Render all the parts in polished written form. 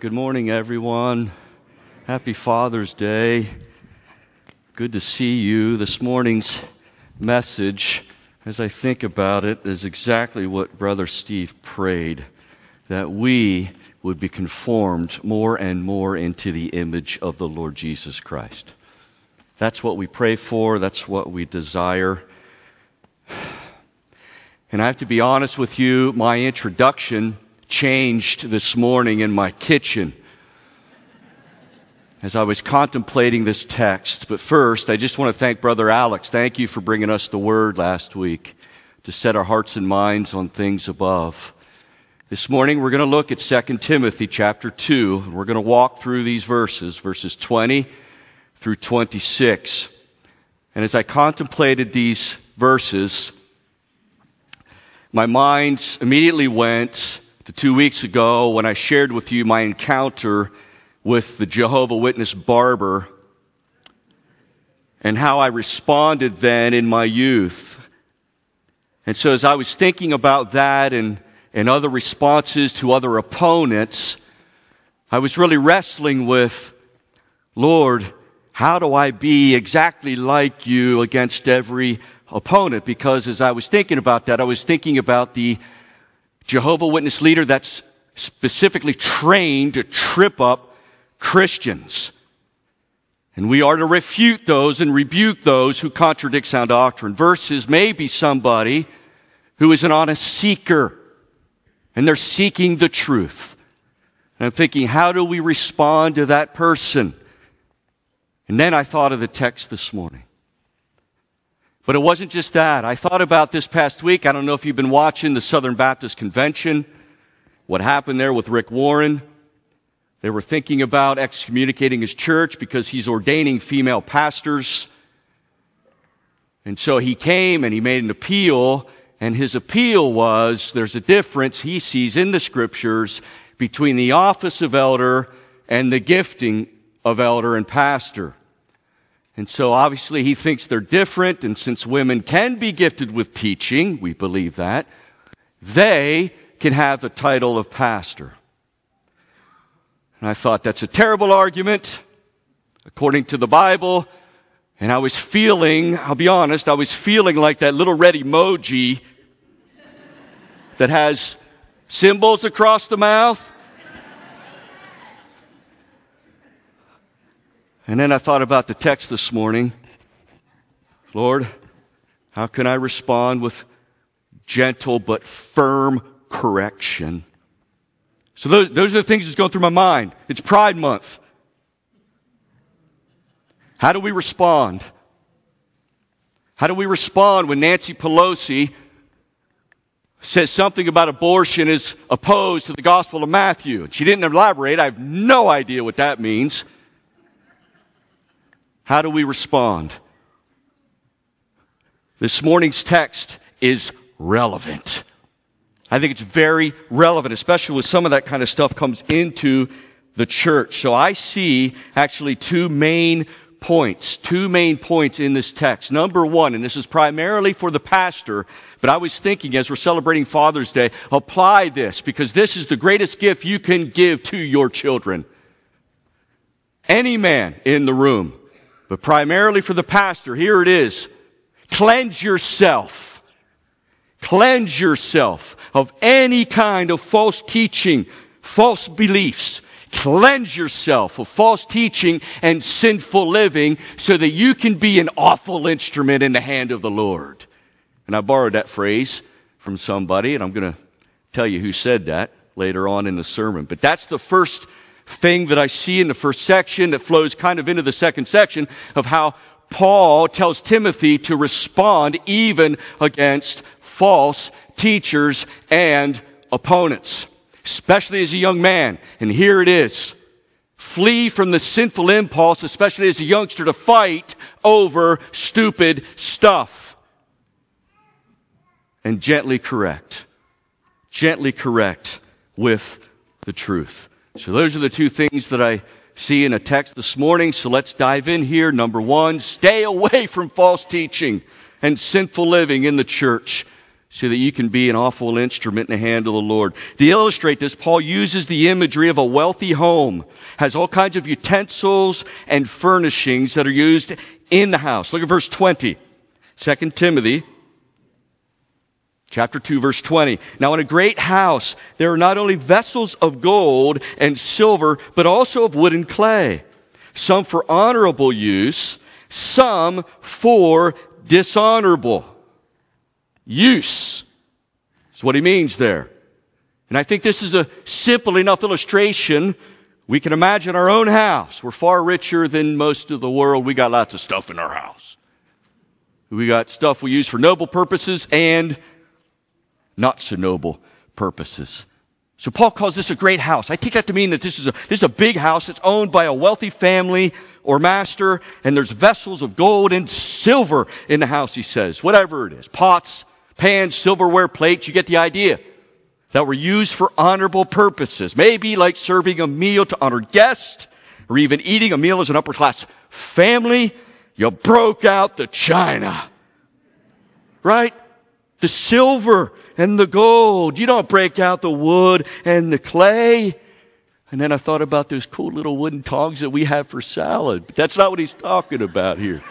Good morning, everyone. Happy Father's Day. Good to see you. This morning's message, as I think about it, is exactly what Brother Steve prayed, that we would be conformed more and more into the image of the Lord Jesus Christ. That's what we pray for. That's what we desire. And I have to be honest with you, my introduction changed this morning in my kitchen as I was contemplating this text. But first, I just want to thank Brother Alex. Thank you for bringing us the word last week to set our hearts and minds on things above. This morning, we're going to look at 2 Timothy chapter 2. And we're going to walk through these verses, verses 20 through 26. And as I contemplated these verses, my mind immediately went to 2 weeks ago when I shared with you my encounter with the Jehovah Witness barber and how I responded then in my youth. And so as I was thinking about that and other responses to other opponents, I was really wrestling with, Lord, how do I be exactly like you against every opponent? Because as I was thinking about that, I was thinking about the Jehovah Witness leader that's specifically trained to trip up Christians. And we are to refute those and rebuke those who contradict sound doctrine. Versus maybe somebody who is an honest seeker, and they're seeking the truth. And I'm thinking, how do we respond to that person? And then I thought of the text this morning. But it wasn't just that. I thought about this past week. I don't know if you've been watching the Southern Baptist Convention, what happened there with Rick Warren. They were thinking about excommunicating his church because he's ordaining female pastors. And so he came and he made an appeal, and his appeal was there's a difference he sees in the Scriptures between the office of elder and the gifting of elder and pastor. And so obviously he thinks they're different, and since women can be gifted with teaching, we believe that, they can have the title of pastor. And I thought, that's a terrible argument, according to the Bible. And I was feeling, I'll be honest, I was feeling like that little red emoji that has symbols across the mouth. And then I thought about the text this morning. Lord, how can I respond with gentle but firm correction? So those are the things that's going through my mind. It's Pride Month. How do we respond? How do we respond when Nancy Pelosi says something about abortion is opposed to the Gospel of Matthew? She didn't elaborate. I have no idea what that means. How do we respond? This morning's text is relevant. I think it's very relevant, especially when some of that kind of stuff comes into the church. So I see actually two main points in this text. Number one, and this is primarily for the pastor, but I was thinking as we're celebrating Father's Day, apply this, because this is the greatest gift you can give to your children. Any man in the room. But primarily for the pastor, here it is. Cleanse yourself. Cleanse yourself of any kind of false teaching, false beliefs. Cleanse yourself of false teaching and sinful living so that you can be an awful instrument in the hand of the Lord. And I borrowed that phrase from somebody, and I'm going to tell you who said that later on in the sermon. But that's the first thing that I see in the first section that flows kind of into the second section of how Paul tells Timothy to respond even against false teachers and opponents, especially as a young man. And here it is. Flee from the sinful impulse, especially as a youngster, to fight over stupid stuff. And gently correct. Gently correct with the truth. So those are the two things that I see in a text this morning. So let's dive in here. Number one, stay away from false teaching and sinful living in the church. so that you can be an awful instrument in the hand of the Lord. To illustrate this, Paul uses the imagery of a wealthy home. Has all kinds of utensils and furnishings that are used in the house. Look at verse 20. 2 Timothy chapter 2, verse 20. Now in a great house there are not only vessels of gold and silver, but also of wood and clay. Some for honorable use, some for dishonorable use. That's what he means there. And I think this is a simple enough illustration. We can imagine our own house. We're far richer than most of the world. We got lots of stuff in our house. We got stuff we use for noble purposes and not so noble purposes. So Paul calls this a great house. I take that to mean that this is a big house that's owned by a wealthy family or master, and there's vessels of gold and silver in the house, he says. Whatever it is, pots, pans, silverware, plates, you get the idea, that were used for honorable purposes. Maybe like serving a meal to honored guests, or even eating a meal as an upper class family. You broke out the china, right? The silver and the gold. You don't break out the wood and the clay. And then I thought about those cool little wooden tongs that we have for salad. But that's not what he's talking about here.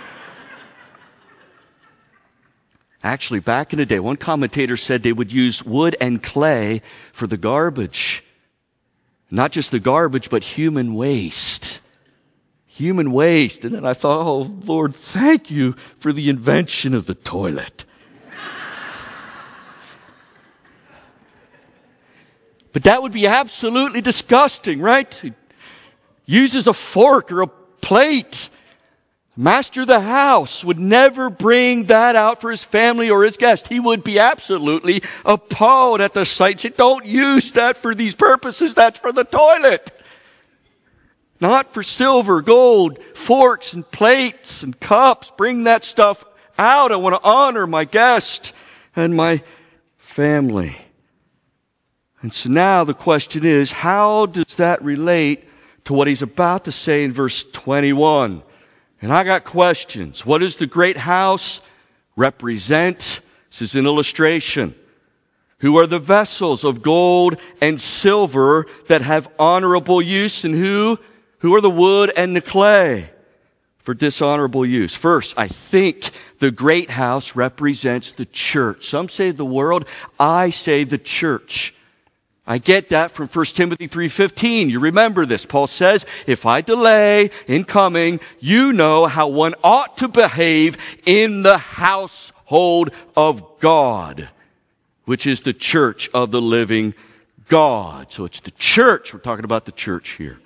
Actually, back in the day, one commentator said they would use wood and clay for the garbage. Not just the garbage, but human waste. Human waste. And then I thought, oh, Lord, thank you for the invention of the toilet. But that would be absolutely disgusting, right? He uses a fork or a plate. Master of the house would never bring that out for his family or his guest. He would be absolutely appalled at the sight. Say, don't use that for these purposes. That's for the toilet. Not for silver, gold, forks and plates and cups. Bring that stuff out. I want to honor my guest and my family. And so now the question is, how does that relate to what he's about to say in verse 21? And I got questions. What does the great house represent? This is an illustration. Who are the vessels of gold and silver that have honorable use? And who are the wood and the clay for dishonorable use? First, I think the great house represents the church. Some say the world. I say the church. I get that from 1 Timothy 3:15. You remember this. Paul says, if I delay in coming, you know how one ought to behave in the household of God, which is the church of the living God. So it's the church. We're talking about the church here.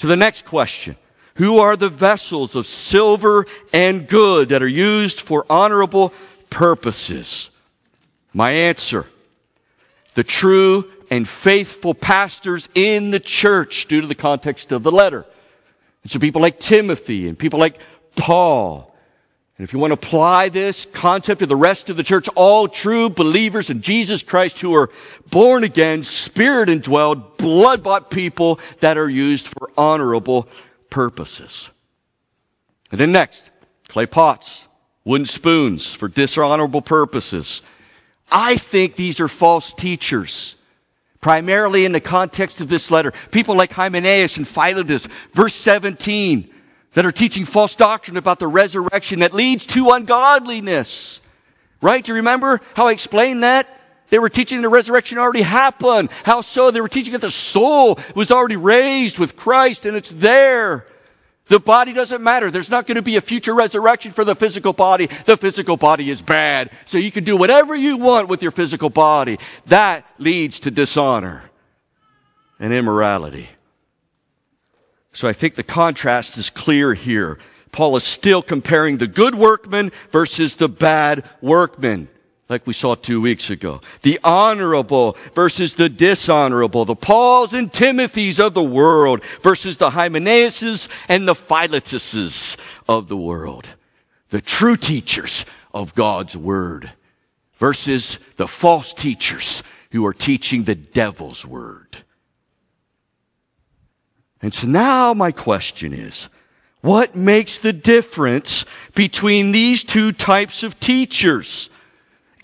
So the next question. Who are the vessels of silver and good that are used for honorable purposes? My answer. The true and faithful pastors in the church due to the context of the letter. And so people like Timothy and people like Paul. And if you want to apply this concept to the rest of the church, all true believers in Jesus Christ who are born again, spirit indwelled, blood-bought people that are used for honorable purposes. And then next, clay pots, wooden spoons for dishonorable purposes. I think these are false teachers. Primarily in the context of this letter. People like Hymenaeus and Philetus, verse 17, that are teaching false doctrine about the resurrection that leads to ungodliness. Right? Do you remember how I explained that? They were teaching the resurrection already happened. How so? They were teaching that the soul was already raised with Christ and it's there. The body doesn't matter. There's not going to be a future resurrection for the physical body. The physical body is bad. So you can do whatever you want with your physical body. That leads to dishonor and immorality. So I think the contrast is clear here. Paul is still comparing the good workman versus the bad workman, like we saw 2 weeks ago. The honorable versus the dishonorable. The Pauls and Timothys of the world versus the Hymenaeuses and the Philetuses of the world. The true teachers of God's Word versus the false teachers who are teaching the devil's word. And so now my question is, what makes the difference between these two types of teachers?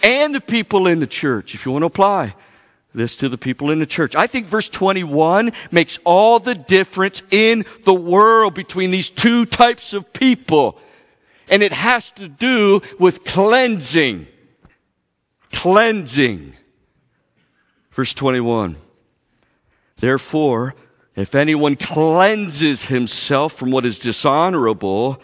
and the people in the church, if you want to apply this to the people in the church. I think verse 21 makes all the difference in the world between these two types of people. And it has to do with cleansing. Cleansing. Verse 21. Therefore, if anyone cleanses himself from what is dishonorable,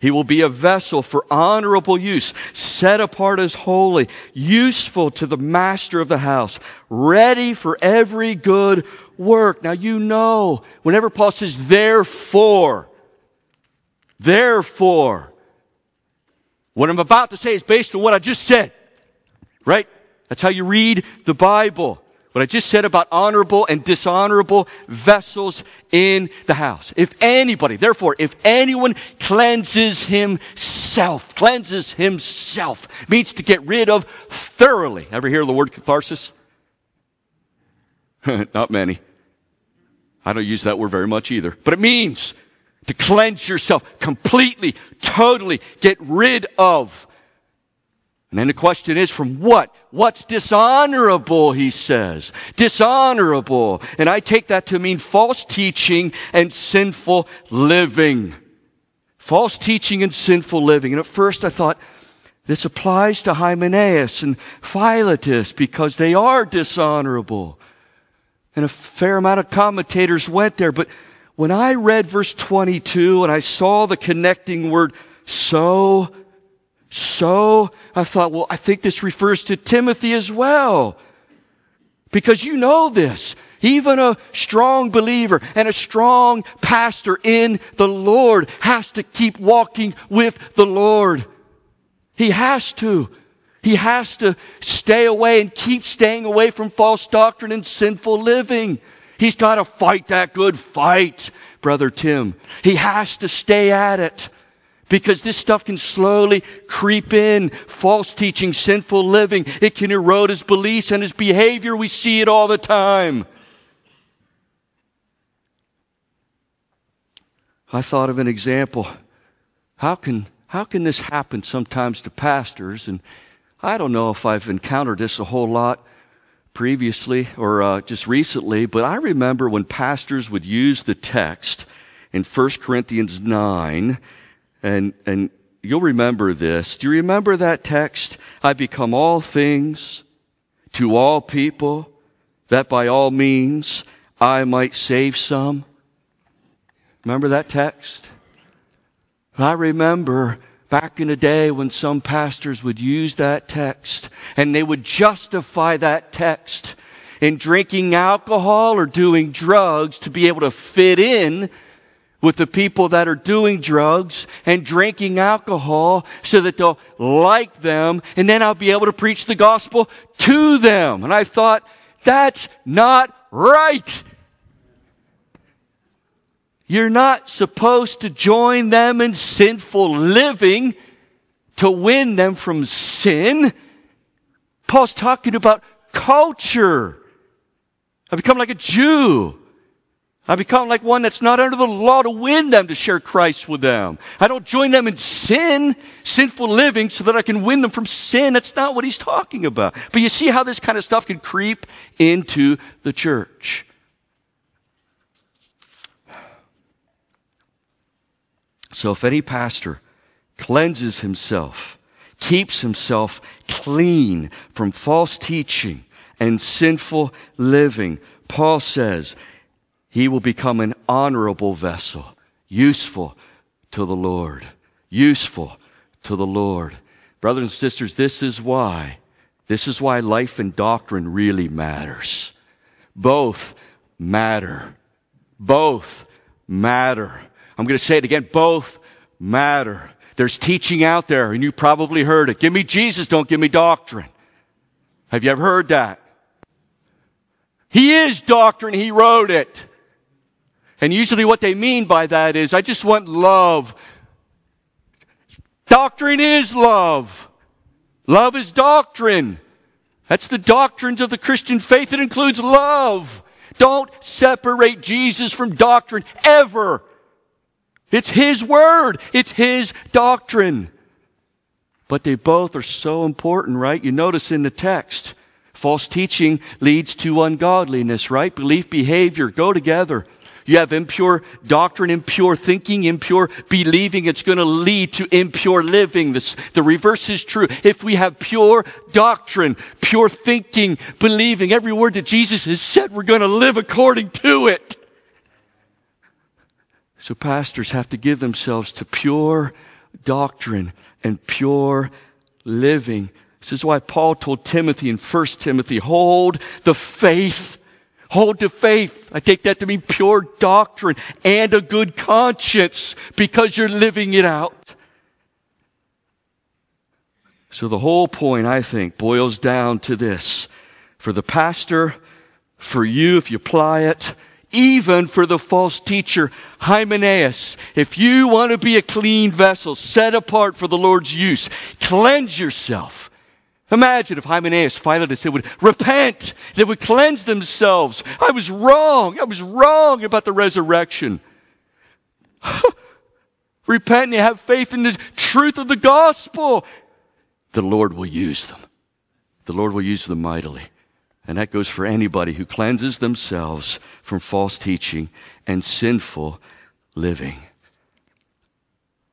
he will be a vessel for honorable use, set apart as holy, useful to the master of the house, ready for every good work. Now you know, whenever Paul says, therefore, what I'm about to say is based on what I just said, right? That's how you read the Bible. What I just said about honorable and dishonorable vessels in the house. If anyone cleanses himself, means to get rid of thoroughly. Ever hear the word catharsis? Not many. I don't use that word very much either. But it means to cleanse yourself completely, totally, get rid of. And then the question is, from what? What's dishonorable, he says. Dishonorable. And I take that to mean false teaching and sinful living. False teaching and sinful living. And at first I thought, this applies to Hymenaeus and Philetus because they are dishonorable. And a fair amount of commentators went there. But when I read verse 22 and I saw the connecting word, so I thought, well, I think this refers to Timothy as well. Because you know this. Even a strong believer and a strong pastor in the Lord has to keep walking with the Lord. He has to. He has to stay away and keep staying away from false doctrine and sinful living. He's got to fight that good fight, Brother Tim. He has to stay at it. Because this stuff can slowly creep in. False teaching, sinful living. It can erode his beliefs and his behavior. We see it all the time. I thought of an example. How can this happen sometimes to pastors? And I don't know if I've encountered this a whole lot previously or just recently. But I remember when pastors would use the text in 1 Corinthians 9... And you'll remember this. Do you remember that text? I become all things to all people, that by all means I might save some. Remember that text? I remember back in the day when some pastors would use that text and they would justify that text in drinking alcohol or doing drugs to be able to fit in with the people that are doing drugs and drinking alcohol so that they'll like them and then I'll be able to preach the gospel to them. And I thought, that's not right. You're not supposed to join them in sinful living to win them from sin. Paul's talking about culture. I become like a Jew. I become like one that's not under the law to win them to share Christ with them. I don't join them in sin, sinful living, so that I can win them from sin. That's not what he's talking about. But you see how this kind of stuff can creep into the church. So if any pastor cleanses himself, keeps himself clean from false teaching and sinful living, Paul says, he will become an honorable vessel, useful to the Lord. Useful to the Lord. Brothers and sisters, this is why life and doctrine really matters. Both matter. Both matter. I'm going to say it again. Both matter. There's teaching out there, and you probably heard it. Give me Jesus, don't give me doctrine. Have you ever heard that? He is doctrine. He wrote it. And usually what they mean by that is, I just want love. Doctrine is love. Love is doctrine. That's the doctrines of the Christian faith. It includes love. Don't separate Jesus from doctrine ever. It's His Word. It's His doctrine. But they both are so important, right? You notice in the text, false teaching leads to ungodliness, right? Belief, behavior go together. You have impure doctrine, impure thinking, impure believing. It's going to lead to impure living. The reverse is true. If we have pure doctrine, pure thinking, believing, every word that Jesus has said, we're going to live according to it. So pastors have to give themselves to pure doctrine and pure living. This is why Paul told Timothy in 1 Timothy, hold the faith. Hold to faith. I take that to mean pure doctrine and a good conscience because you're living it out. So the whole point, I think, boils down to this. For the pastor, for you, if you apply it, even for the false teacher, Hymenaeus, if you want to be a clean vessel, set apart for the Lord's use, cleanse yourself. Imagine if Hymenaeus, Philetus, they would repent. They would cleanse themselves. I was wrong. I was wrong about the resurrection. Repent and have faith in the truth of the gospel. The Lord will use them. The Lord will use them mightily. And that goes for anybody who cleanses themselves from false teaching and sinful living.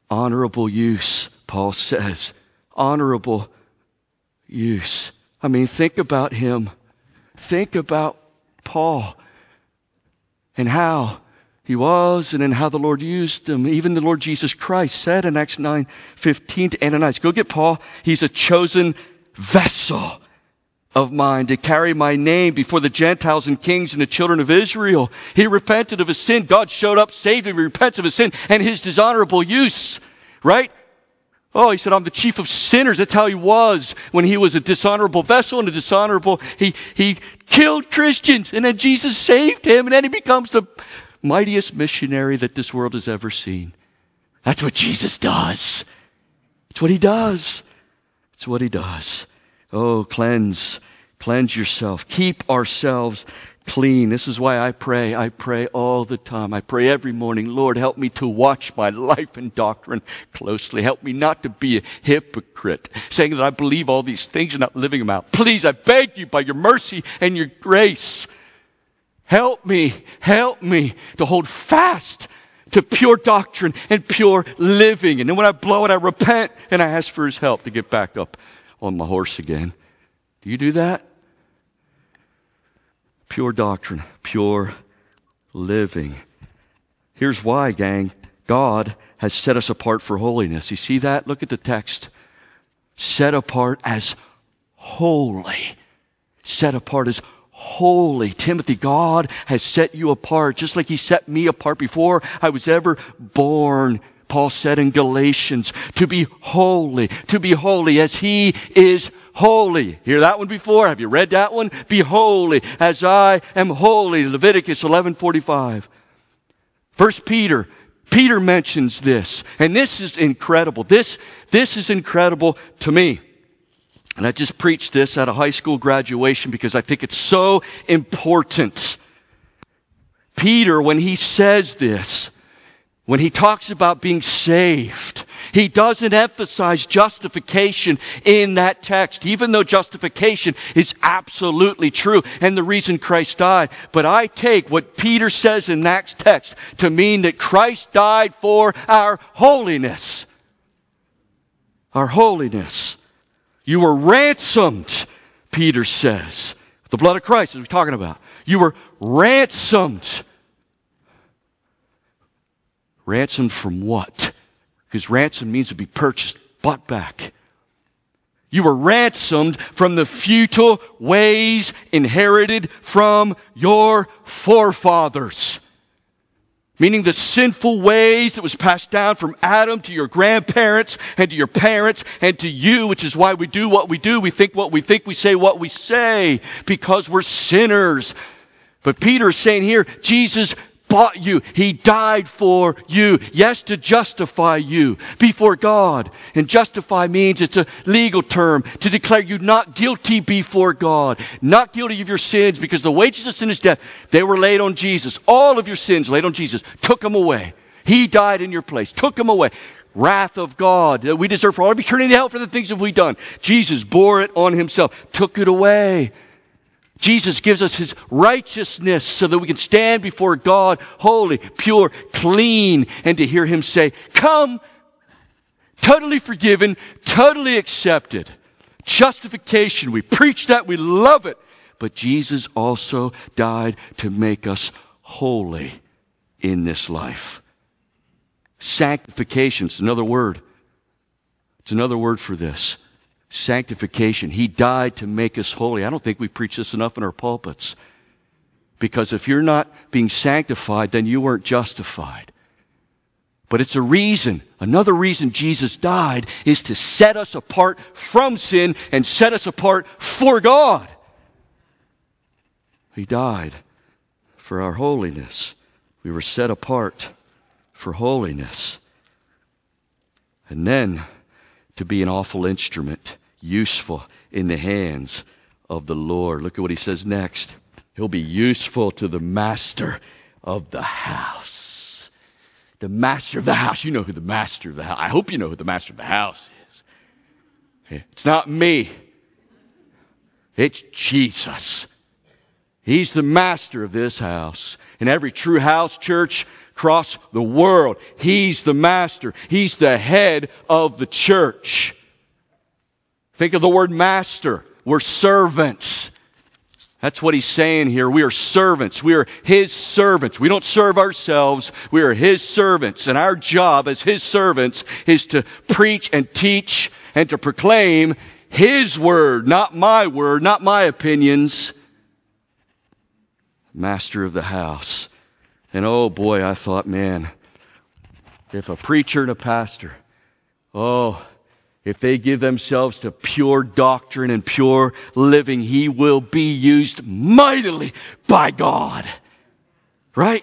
Honorable use, Paul says. Honorable use. I mean, think about him. Think about Paul and how he was and then how the Lord used him. Even the Lord Jesus Christ said in Acts 9:15 to Ananias, go get Paul. He's a chosen vessel of mine to carry my name before the Gentiles and kings and the children of Israel. He repented of his sin. God showed up, saved him, he repents of his sin and his dishonorable use. Right? Oh, he said, I'm the chief of sinners. That's how he was when he was a dishonorable vessel and a dishonorable. He killed Christians and then Jesus saved him and then he becomes the mightiest missionary that this world has ever seen. That's what Jesus does. It's what he does. It's what he does. Oh, cleanse yourself. Keep ourselves clean. This is why I pray all the time. I pray every morning, Lord, help me to watch my life and doctrine closely. Help me not to be a hypocrite, saying that I believe all these things and not living them out. Please, I beg you by your mercy and your grace, help me to hold fast to pure doctrine and pure living. And then when I blow it, I repent and I ask for His help to get back up on my horse again. Do you do that? Pure doctrine, pure living. Here's why, gang. God has set us apart for holiness. You see that? Look at the text. Set apart as holy. Set apart as holy. Timothy, God has set you apart, just like He set me apart before I was ever born. Paul said in Galatians, to be holy as He is holy. Hear that one before? Have you read that one? Be holy as I am holy. Leviticus 11:45. 1 Peter. Peter mentions this. And this is incredible. This is incredible to me. And I just preached this at a high school graduation because I think it's so important. Peter, when he says this, when he talks about being saved, he doesn't emphasize justification in that text, even though justification is absolutely true and the reason Christ died. But I take what Peter says in that text to mean that Christ died for our holiness. Our holiness. You were ransomed, Peter says. The blood of Christ is what we're talking about. You were ransomed. Ransomed from what? Because ransom means to be purchased, bought back. You were ransomed from the futile ways inherited from your forefathers. Meaning the sinful ways that was passed down from Adam to your grandparents and to your parents and to you, which is why we do what we do. We think what we think. We say what we say because we're sinners. But Peter is saying here, Jesus bought you. He died for you. Yes, to justify you before God. And justify means it's a legal term to declare you not guilty before God. Not guilty of your sins because the wages of sin is death. They were laid on Jesus. All of your sins laid on Jesus. Took them away. He died in your place. Took them away. wrath of God that we deserve for all of eternity to hell for the things that we've done. Jesus bore it on himself, took it away. Jesus gives us his righteousness so that we can stand before God holy, pure, clean, and to hear him say, come, totally forgiven, totally accepted. Justification, we preach that, we love it. But Jesus also died to make us holy in this life. Sanctification, it's another word. It's another word for this. Sanctification. He died to make us holy. I don't think we preach this enough in our pulpits. Because if you're not being sanctified, then you weren't justified. But it's a reason. Another reason Jesus died is to set us apart from sin and set us apart for God. He died for our holiness. We were set apart for holiness. And then to be an awful instrument, useful in the hands of the Lord. Look at what he says next. He'll be useful to the master of the house. The master of the house. You know who the master of the house. I hope you know who the master of the house is. It's not me. It's Jesus. He's the master of this house. In every true house church across the world, he's the master. He's the head of the church. Think of the word master. We're servants. That's what he's saying here. We are servants. We are his servants. We don't serve ourselves. We are his servants. And our job as his servants is to preach and teach and to proclaim his word, not my opinions. Master of the house. And oh boy, I thought, man, if a preacher and a pastor, if they give themselves to pure doctrine and pure living, he will be used mightily by God. Right?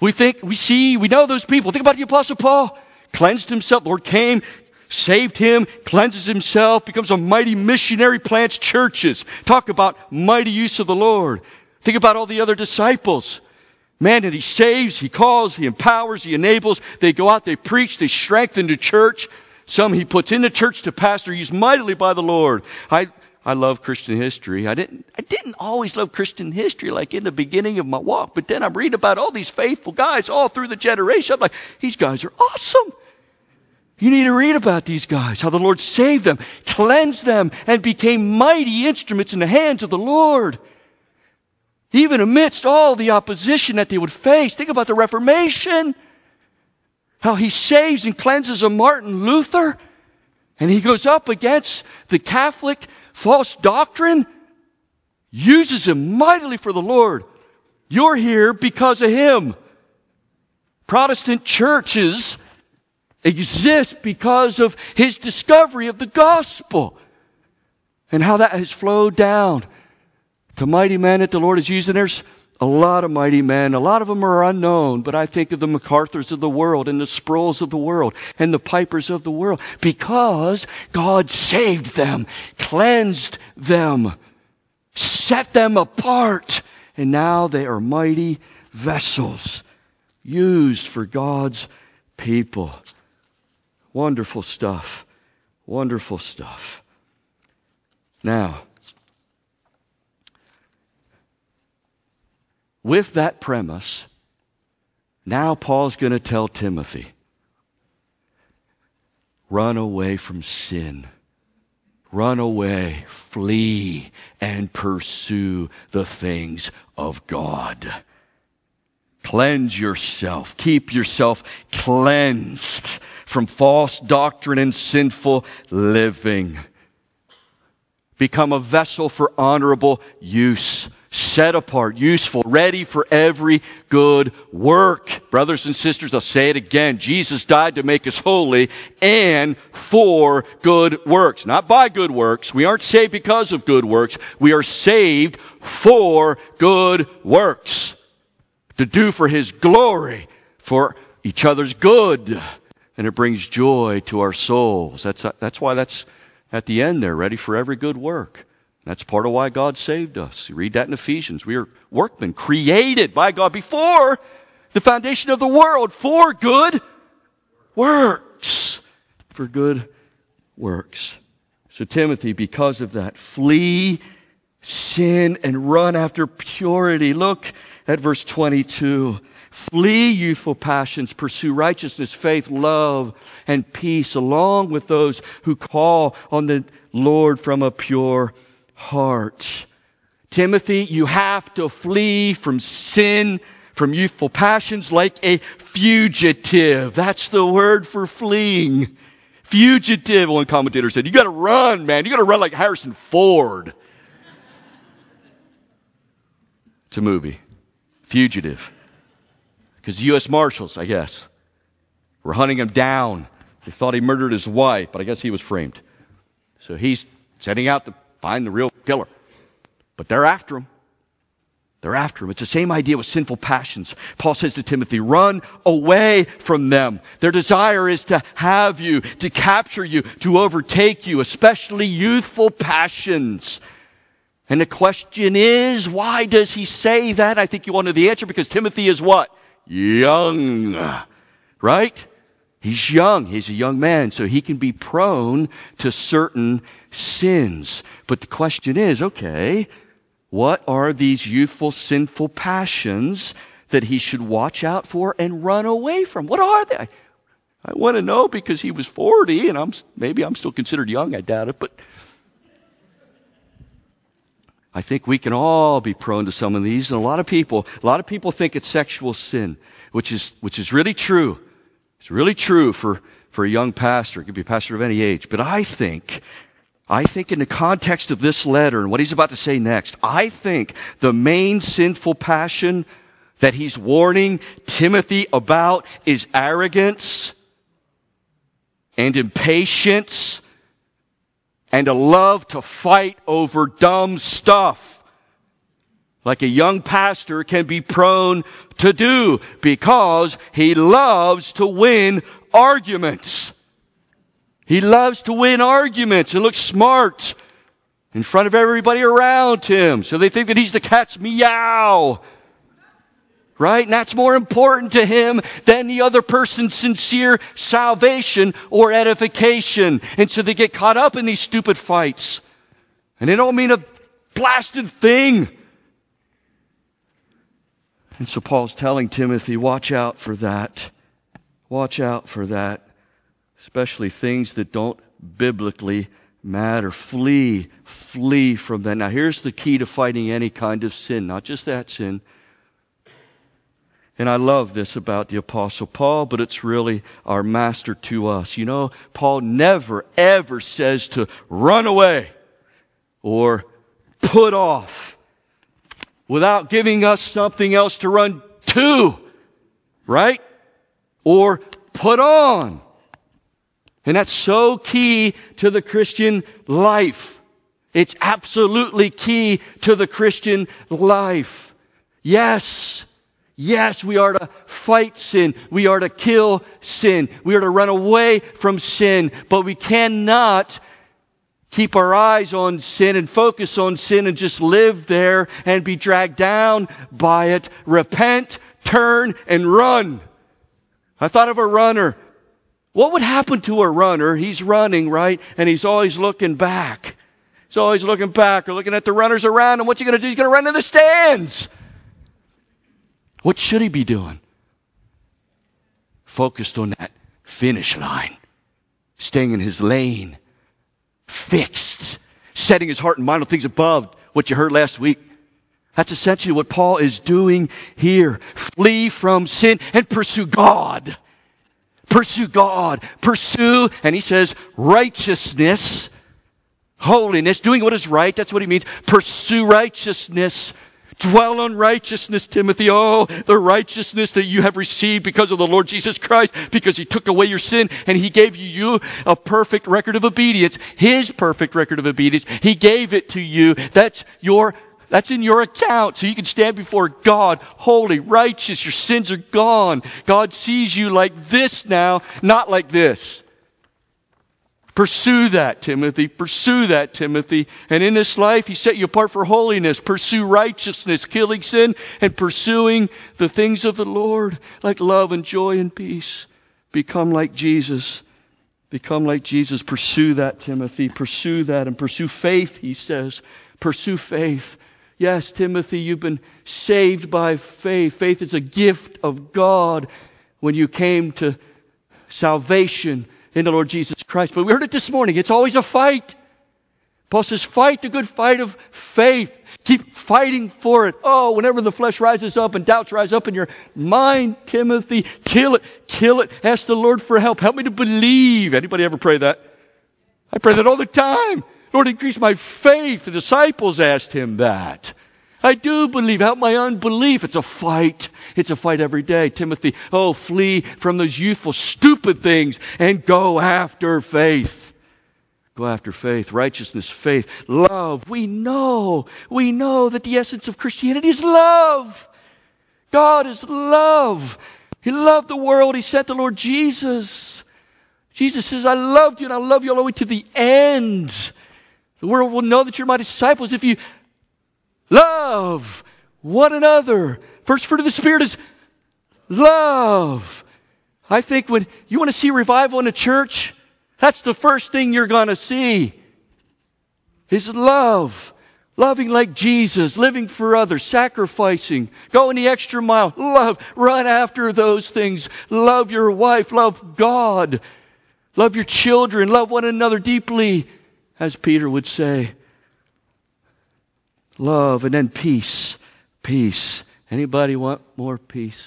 We know those people. Think about the Apostle Paul. Cleansed himself. Lord came, saved him, cleanses himself, becomes a mighty missionary, plants churches. Talk about mighty use of the Lord. Think about all the other disciples. Man, and he saves, he calls, he empowers, he enables. They go out, they preach, they strengthen the church. Some he puts in the church to pastor, used mightily by the Lord. I love Christian history. I didn't always love Christian history like in the beginning of my walk, but then I'm reading about all these faithful guys all through the generation. I'm like, these guys are awesome. You need to read about these guys, how the Lord saved them, cleansed them, and became mighty instruments in the hands of the Lord. Even amidst all the opposition that they would face. Think about the Reformation. How he saves and cleanses a Martin Luther. And he goes up against the Catholic false doctrine. Uses him mightily for the Lord. You're here because of him. Protestant churches exist because of his discovery of the gospel. And how that has flowed down to mighty men that the Lord is using. There's a lot of mighty men. A lot of them are unknown, but I think of the MacArthurs of the world and the Sprouls of the world and the Pipers of the world because God saved them, cleansed them, set them apart, and now they are mighty vessels used for God's people. Wonderful stuff. Wonderful stuff. Now, with that premise, now Paul's going to tell Timothy, run away from sin. Run away, flee, and pursue the things of God. Cleanse yourself. Keep yourself cleansed from false doctrine and sinful living. Become a vessel for honorable use. Set apart, useful, ready for every good work. Brothers and sisters, I'll say it again. Jesus died to make us holy and for good works. Not by good works. We aren't saved because of good works. We are saved for good works. To do for his glory, for each other's good. And it brings joy to our souls. That's why that's at the end there, ready for every good work. That's part of why God saved us. You read that in Ephesians. We are workmen created by God before the foundation of the world for good works, for good works. So Timothy, because of that, flee sin and run after purity. Look at verse 22. Flee youthful passions, pursue righteousness, faith, love, and peace, along with those who call on the Lord from a pure heart. Timothy, you have to flee from sin, from youthful passions, like a fugitive. That's the word for fleeing. Fugitive, one commentator said. You got to run, man. You got to run like Harrison Ford. It's a movie. Fugitive. Because the U.S. Marshals, I guess, were hunting him down. They thought he murdered his wife, but I guess he was framed. So he's setting out to find the real killer. But they're after him. They're after him. It's the same idea with sinful passions. Paul says to Timothy, run away from them. Their desire is to have you, to capture you, to overtake you, especially youthful passions. And the question is, why does he say that? I think you want to know the answer, because Timothy is what? Young. Right? He's young. He's a young man. So he can be prone to certain sins. But the question is, okay, what are these youthful, sinful passions that he should watch out for and run away from? What are they? I want to know, because he was 40, and maybe I'm still considered young. I doubt it, but I think we can all be prone to some of these. And a lot of people think it's sexual sin, which is really true. It's really true for a young pastor. It could be a pastor of any age. But I think in the context of this letter and what he's about to say next, I think the main sinful passion that he's warning Timothy about is arrogance and impatience and a love to fight over dumb stuff, like a young pastor can be prone to do, because he loves to win arguments. He loves to win arguments and look smart in front of everybody around him. So they think that he's the cat's meow. Right? And that's more important to him than the other person's sincere salvation or edification. And so they get caught up in these stupid fights. And they don't mean a blasted thing. And so Paul's telling Timothy, watch out for that. Watch out for that. Especially things that don't biblically matter. Flee from that. Now here's the key to fighting any kind of sin, not just that sin. And I love this about the Apostle Paul, but it's really our master to us. You know, Paul never, ever says to run away or put off without giving us something else to run to, right? Or put on. And that's so key to the Christian life. It's absolutely key to the Christian life. Yes, we are to fight sin. We are to kill sin. We are to run away from sin. But we cannot keep our eyes on sin and focus on sin and just live there and be dragged down by it. Repent, turn, and run. I thought of a runner. What would happen to a runner? He's running, right? And he's always looking back. He's always looking back or looking at the runners around. And what's he going to do? He's going to run to the stands. What should he be doing? Focused on that finish line. Staying in his lane. Fixed. Setting his heart and mind on things above, what you heard last week. That's essentially what Paul is doing here. Flee from sin and pursue God. Pursue God. Pursue, and he says, righteousness, holiness, doing what is right. That's what he means. Pursue righteousness. Dwell on righteousness, Timothy. Oh, the righteousness that you have received because of the Lord Jesus Christ, because he took away your sin and he gave you a perfect record of obedience. His perfect record of obedience. He gave it to you. That's in your account, so you can stand before God, holy, righteous. Your sins are gone. God sees you like this now, not like this. Pursue that, Timothy. Pursue that, Timothy. And in this life, he set you apart for holiness. Pursue righteousness, killing sin, and pursuing the things of the Lord, like love and joy and peace. Become like Jesus. Become like Jesus. Pursue that, Timothy. Pursue that and pursue faith, he says. Pursue faith. Yes, Timothy, you've been saved by faith. Faith is a gift of God when you came to salvation in the Lord Jesus Christ. But we heard it this morning. It's always a fight. Paul says, fight the good fight of faith. Keep fighting for it. Oh, whenever the flesh rises up and doubts rise up in your mind, Timothy, kill it. Kill it. Ask the Lord for help. Help me to believe. Anybody ever pray that? I pray that all the time. Lord, increase my faith. The disciples asked him that. I do believe. Help my unbelief. It's a fight. It's a fight every day. Timothy, oh, flee from those youthful, stupid things and go after faith. Go after faith, righteousness, faith, love. We know that the essence of Christianity is love. God is love. He loved the world. He sent the Lord Jesus. Jesus says, I loved you and I'll love you all the way to the end. The world will know that you're my disciples if you love one another. First fruit of the Spirit is love. I think when you want to see revival in a church, that's the first thing you're going to see. His love. Loving like Jesus. Living for others. Sacrificing. Going the extra mile. Love. Run after those things. Love your wife. Love God. Love your children. Love one another deeply, as Peter would say. Love. And then peace. Peace. Anybody want more peace?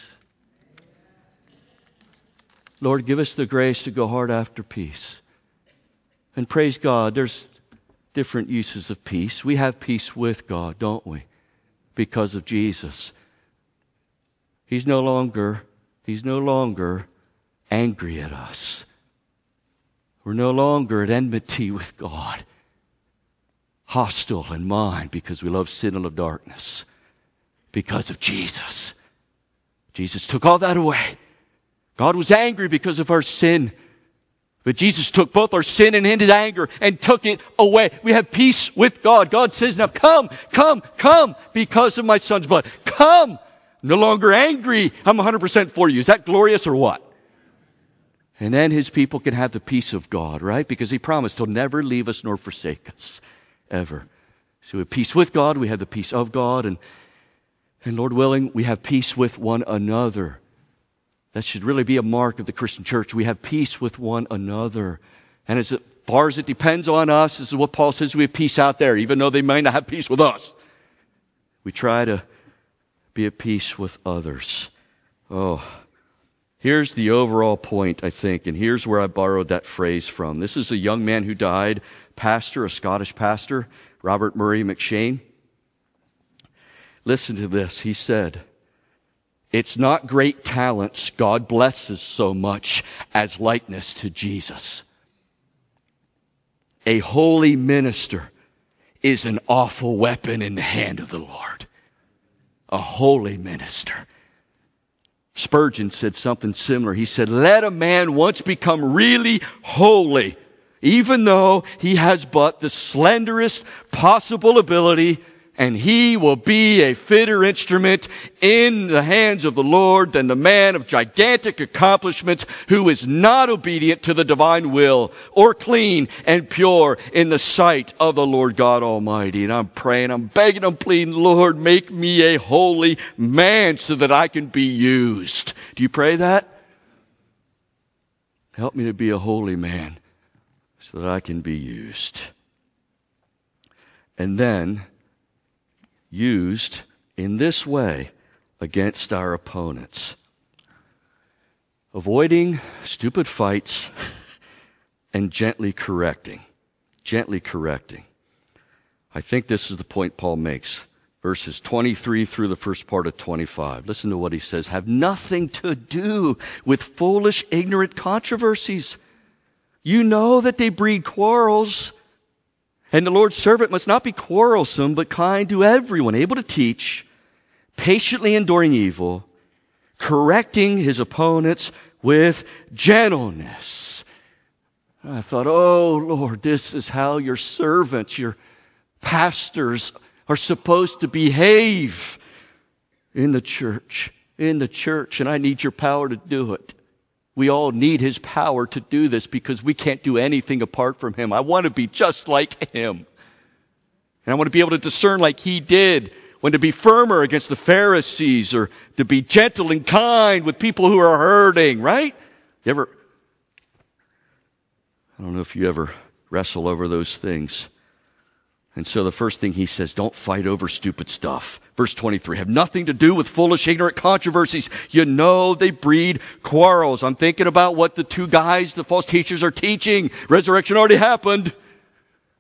Lord, give us the grace to go hard after peace. And praise God, there's different uses of peace. We have peace with God, don't we? Because of Jesus. He's no longer angry at us. We're no longer at enmity with God. Hostile in mind because we love sin and love darkness. Because of Jesus. Jesus took all that away. God was angry because of our sin. But Jesus took both our sin and His anger and took it away. We have peace with God. God says, now come, because of my Son's blood. Come! I'm no longer angry. I'm 100% for you. Is that glorious or what? And then His people can have the peace of God, right? Because He promised He'll never leave us nor forsake us. Ever. So we have peace with God. We have the peace of God. And Lord willing, we have peace with one another. That should really be a mark of the Christian church. We have peace with one another. And as far as it depends on us, this is what Paul says, we have peace out there, even though they might not have peace with us. We try to be at peace with others. Oh, here's the overall point, I think, and here's where I borrowed that phrase from. This is a young man who died, pastor, a Scottish pastor, Robert Murray McShane. Listen to this. He said, it's not great talents God blesses so much as likeness to Jesus. A holy minister is an awful weapon in the hand of the Lord. A holy minister. Spurgeon said something similar. He said, let a man once become really holy, even though he has but the slenderest possible ability, and he will be a fitter instrument in the hands of the Lord than the man of gigantic accomplishments who is not obedient to the divine will or clean and pure in the sight of the Lord God Almighty. And I'm praying, I'm begging, I'm pleading, Lord, make me a holy man so that I can be used. Do you pray that? Help me to be a holy man so that I can be used. And then, used in this way against our opponents. Avoiding stupid fights and gently correcting. Gently correcting. I think this is the point Paul makes. Verses 23 through the first part of 25. Listen to what he says. Have nothing to do with foolish, ignorant controversies. You know that they breed quarrels. And the Lord's servant must not be quarrelsome, but kind to everyone, able to teach, patiently enduring evil, correcting his opponents with gentleness. And I thought, oh, Lord, this is how your servants, your pastors are supposed to behave in the church. And I need your power to do it. We all need his power to do this because we can't do anything apart from him. I want to be just like him. And I want to be able to discern like he did when to be firmer against the Pharisees or to be gentle and kind with people who are hurting, right? I don't know if you ever wrestle over those things. And so the first thing he says, don't fight over stupid stuff. Verse 23, have nothing to do with foolish, ignorant controversies. You know they breed quarrels. I'm thinking about what the two guys, the false teachers, are teaching. Resurrection already happened.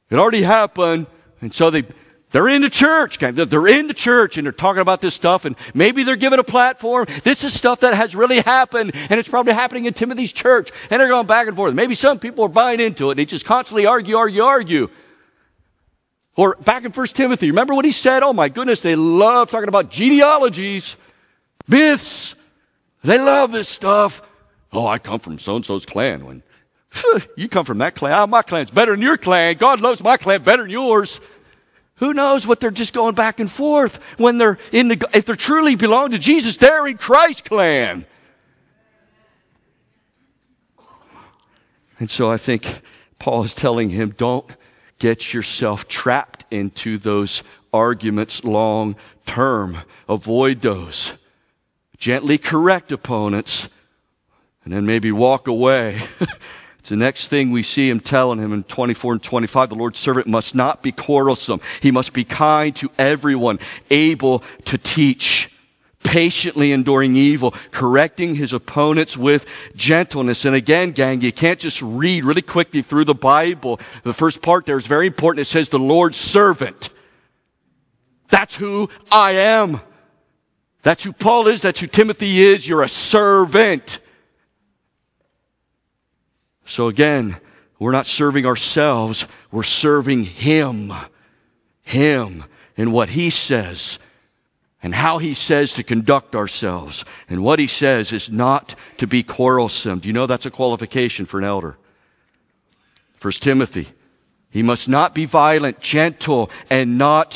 It already happened. And so they're in the church. They're in the church and they're talking about this stuff. And maybe they're given a platform. This is stuff that has really happened. And it's probably happening in Timothy's church. And they're going back and forth. Maybe some people are buying into it. And they just constantly argue. Or back in 1 Timothy, remember what he said? Oh my goodness, they love talking about genealogies, myths. They love this stuff. Oh, I come from so-and-so's clan. When you come from that clan. Oh, my clan's better than your clan. God loves my clan better than yours. Who knows what they're just going back and forth when they're if they truly belong to Jesus, they're in Christ's clan. And so I think Paul is telling him, don't get yourself trapped into those arguments long term. Avoid those. Gently correct opponents and then maybe walk away. It's the next thing we see him telling him in 24 and 25. The Lord's servant must not be quarrelsome. He must be kind to everyone, able to teach, patiently enduring evil, correcting his opponents with gentleness. And again, gang, you can't just read really quickly through the Bible. The first part there is very important. It says the Lord's servant. That's who I am. That's who Paul is. That's who Timothy is. You're a servant. So again, we're not serving ourselves. We're serving him. Him and what he says. And how he says to conduct ourselves. And what he says is not to be quarrelsome. Do you know that's a qualification for an elder? 1 Timothy. He must not be violent, gentle, and not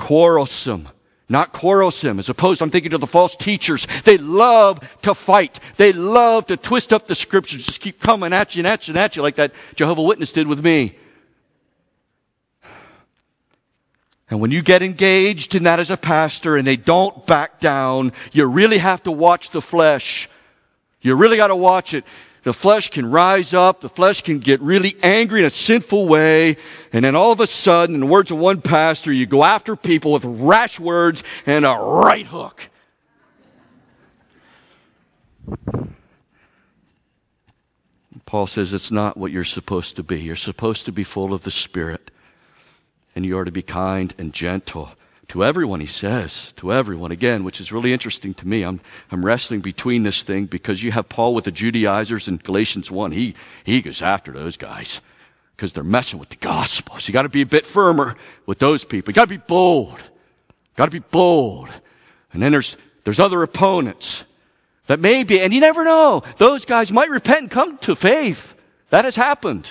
quarrelsome. Not quarrelsome. As opposed, I'm thinking of the false teachers. They love to fight. They love to twist up the scriptures. Just keep coming at you and at you and at you like that Jehovah Witness did with me. And when you get engaged in that as a pastor and they don't back down, you really have to watch the flesh. You really got to watch it. The flesh can rise up. The flesh can get really angry in a sinful way. And then all of a sudden, in the words of one pastor, you go after people with rash words and a right hook. Paul says it's not what you're supposed to be. You're supposed to be full of the Spirit. And you are to be kind and gentle to everyone, he says, to everyone. Again, which is really interesting to me. I'm wrestling between this thing because you have Paul with the Judaizers in Galatians 1. He goes after those guys because they're messing with the gospel. So you got to be a bit firmer with those people. You got to be bold. Got to be bold. And then there's other opponents that maybe, and you never know, those guys might repent and come to faith. That has happened.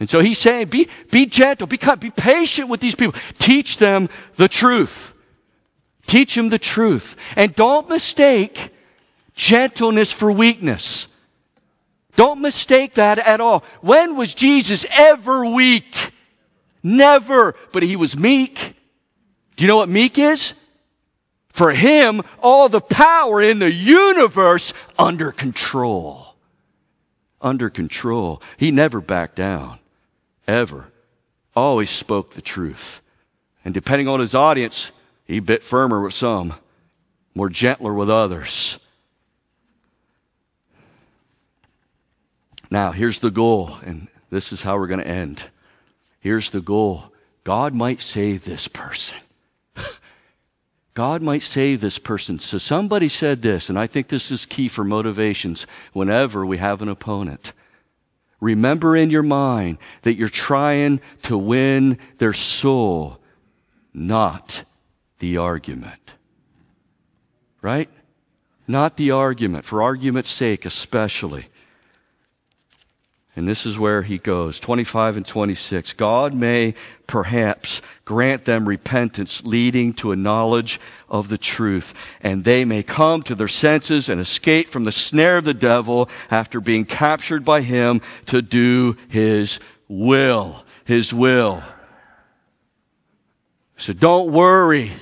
And so he's saying, be gentle, be kind, be patient with these people. Teach them the truth. Teach them the truth. And don't mistake gentleness for weakness. Don't mistake that at all. When was Jesus ever weak? Never. But he was meek. Do you know what meek is? For him, all the power in the universe under control. Under control. He never backed down. Ever. Always spoke the truth. And depending on his audience, he bit firmer with some, more gentler with others. Now, here's the goal, and this is how we're going to end. Here's the goal. God might save this person. God might save this person. So somebody said this, and I think this is key for motivations whenever we have an opponent. Remember in your mind that you're trying to win their soul, not the argument. Right? Not the argument, for argument's sake especially. And this is where he goes, 25 and 26. God may perhaps grant them repentance leading to a knowledge of the truth, and they may come to their senses and escape from the snare of the devil after being captured by him to do his will. His will. So don't worry.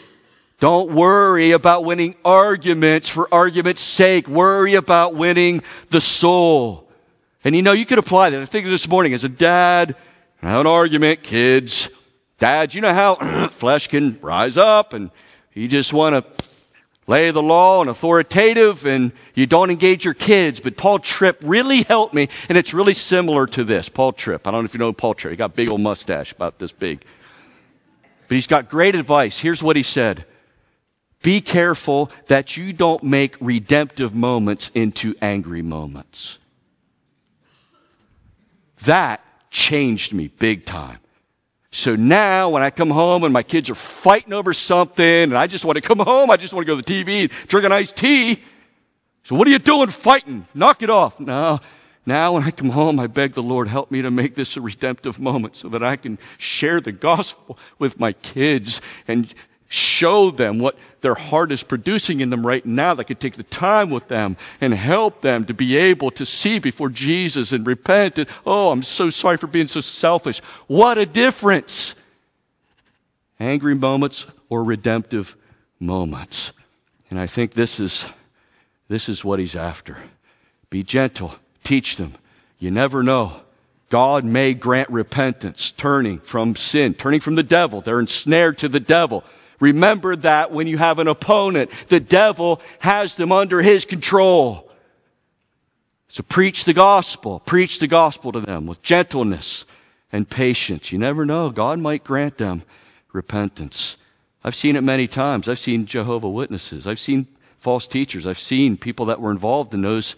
Don't worry about winning arguments for argument's sake. Worry about winning the soul. And you know, you could apply that. I think this morning as a dad, I have an argument, kids. Dads, you know how flesh can rise up and you just want to lay the law and authoritative and you don't engage your kids. But Paul Tripp really helped me, and it's really similar to this. Paul Tripp, I don't know if you know Paul Tripp. He got a big old mustache about this big. But he's got great advice. Here's what he said. Be careful that you don't make redemptive moments into angry moments. That changed me big time. So now when I come home and my kids are fighting over something and I just want to come home, I just want to go to the TV, drink an iced tea. So what are you doing fighting? Knock it off. No, now when I come home, I beg the Lord, help me to make this a redemptive moment so that I can share the gospel with my kids and show them what their heart is producing in them right now. They could take the time with them and help them to be able to see before Jesus and repent. And, oh, I'm so sorry for being so selfish. What a difference. Angry moments or redemptive moments. And I think this is what he's after. Be gentle. Teach them. You never know. God may grant repentance, turning from sin, turning from the devil. They're ensnared to the devil. Remember that when you have an opponent, the devil has them under his control. So preach the gospel. Preach the gospel to them with gentleness and patience. You never know. God might grant them repentance. I've seen it many times. I've seen Jehovah Witnesses. I've seen false teachers. I've seen people that were involved in those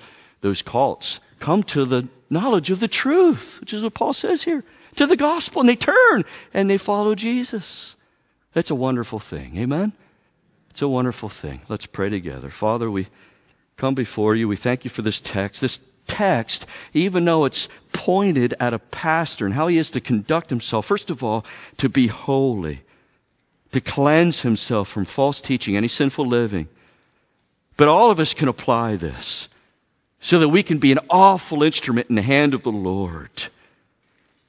cults come to the knowledge of the truth, which is what Paul says here, to the gospel. And they turn and they follow Jesus. That's a wonderful thing. Amen? It's a wonderful thing. Let's pray together. Father, we come before you. We thank you for this text. This text, even though it's pointed at a pastor and how he is to conduct himself, first of all, to be holy, to cleanse himself from false teaching, any sinful living. But all of us can apply this so that we can be an awful instrument in the hand of the Lord.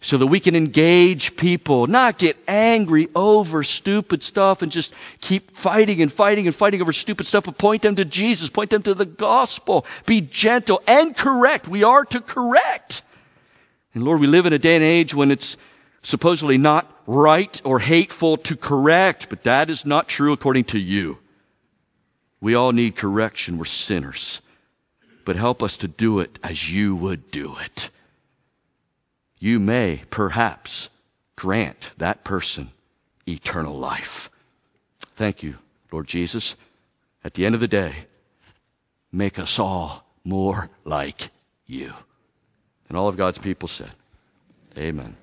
So that we can engage people, not get angry over stupid stuff and just keep fighting and fighting and fighting over stupid stuff, but point them to Jesus, point them to the gospel. Be gentle and correct. We are to correct. And Lord, we live in a day and age when it's supposedly not right or hateful to correct, but that is not true according to you. We all need correction. We're sinners. But help us to do it as you would do it. You may, perhaps, grant that person eternal life. Thank you, Lord Jesus. At the end of the day, make us all more like you. And all of God's people said, amen.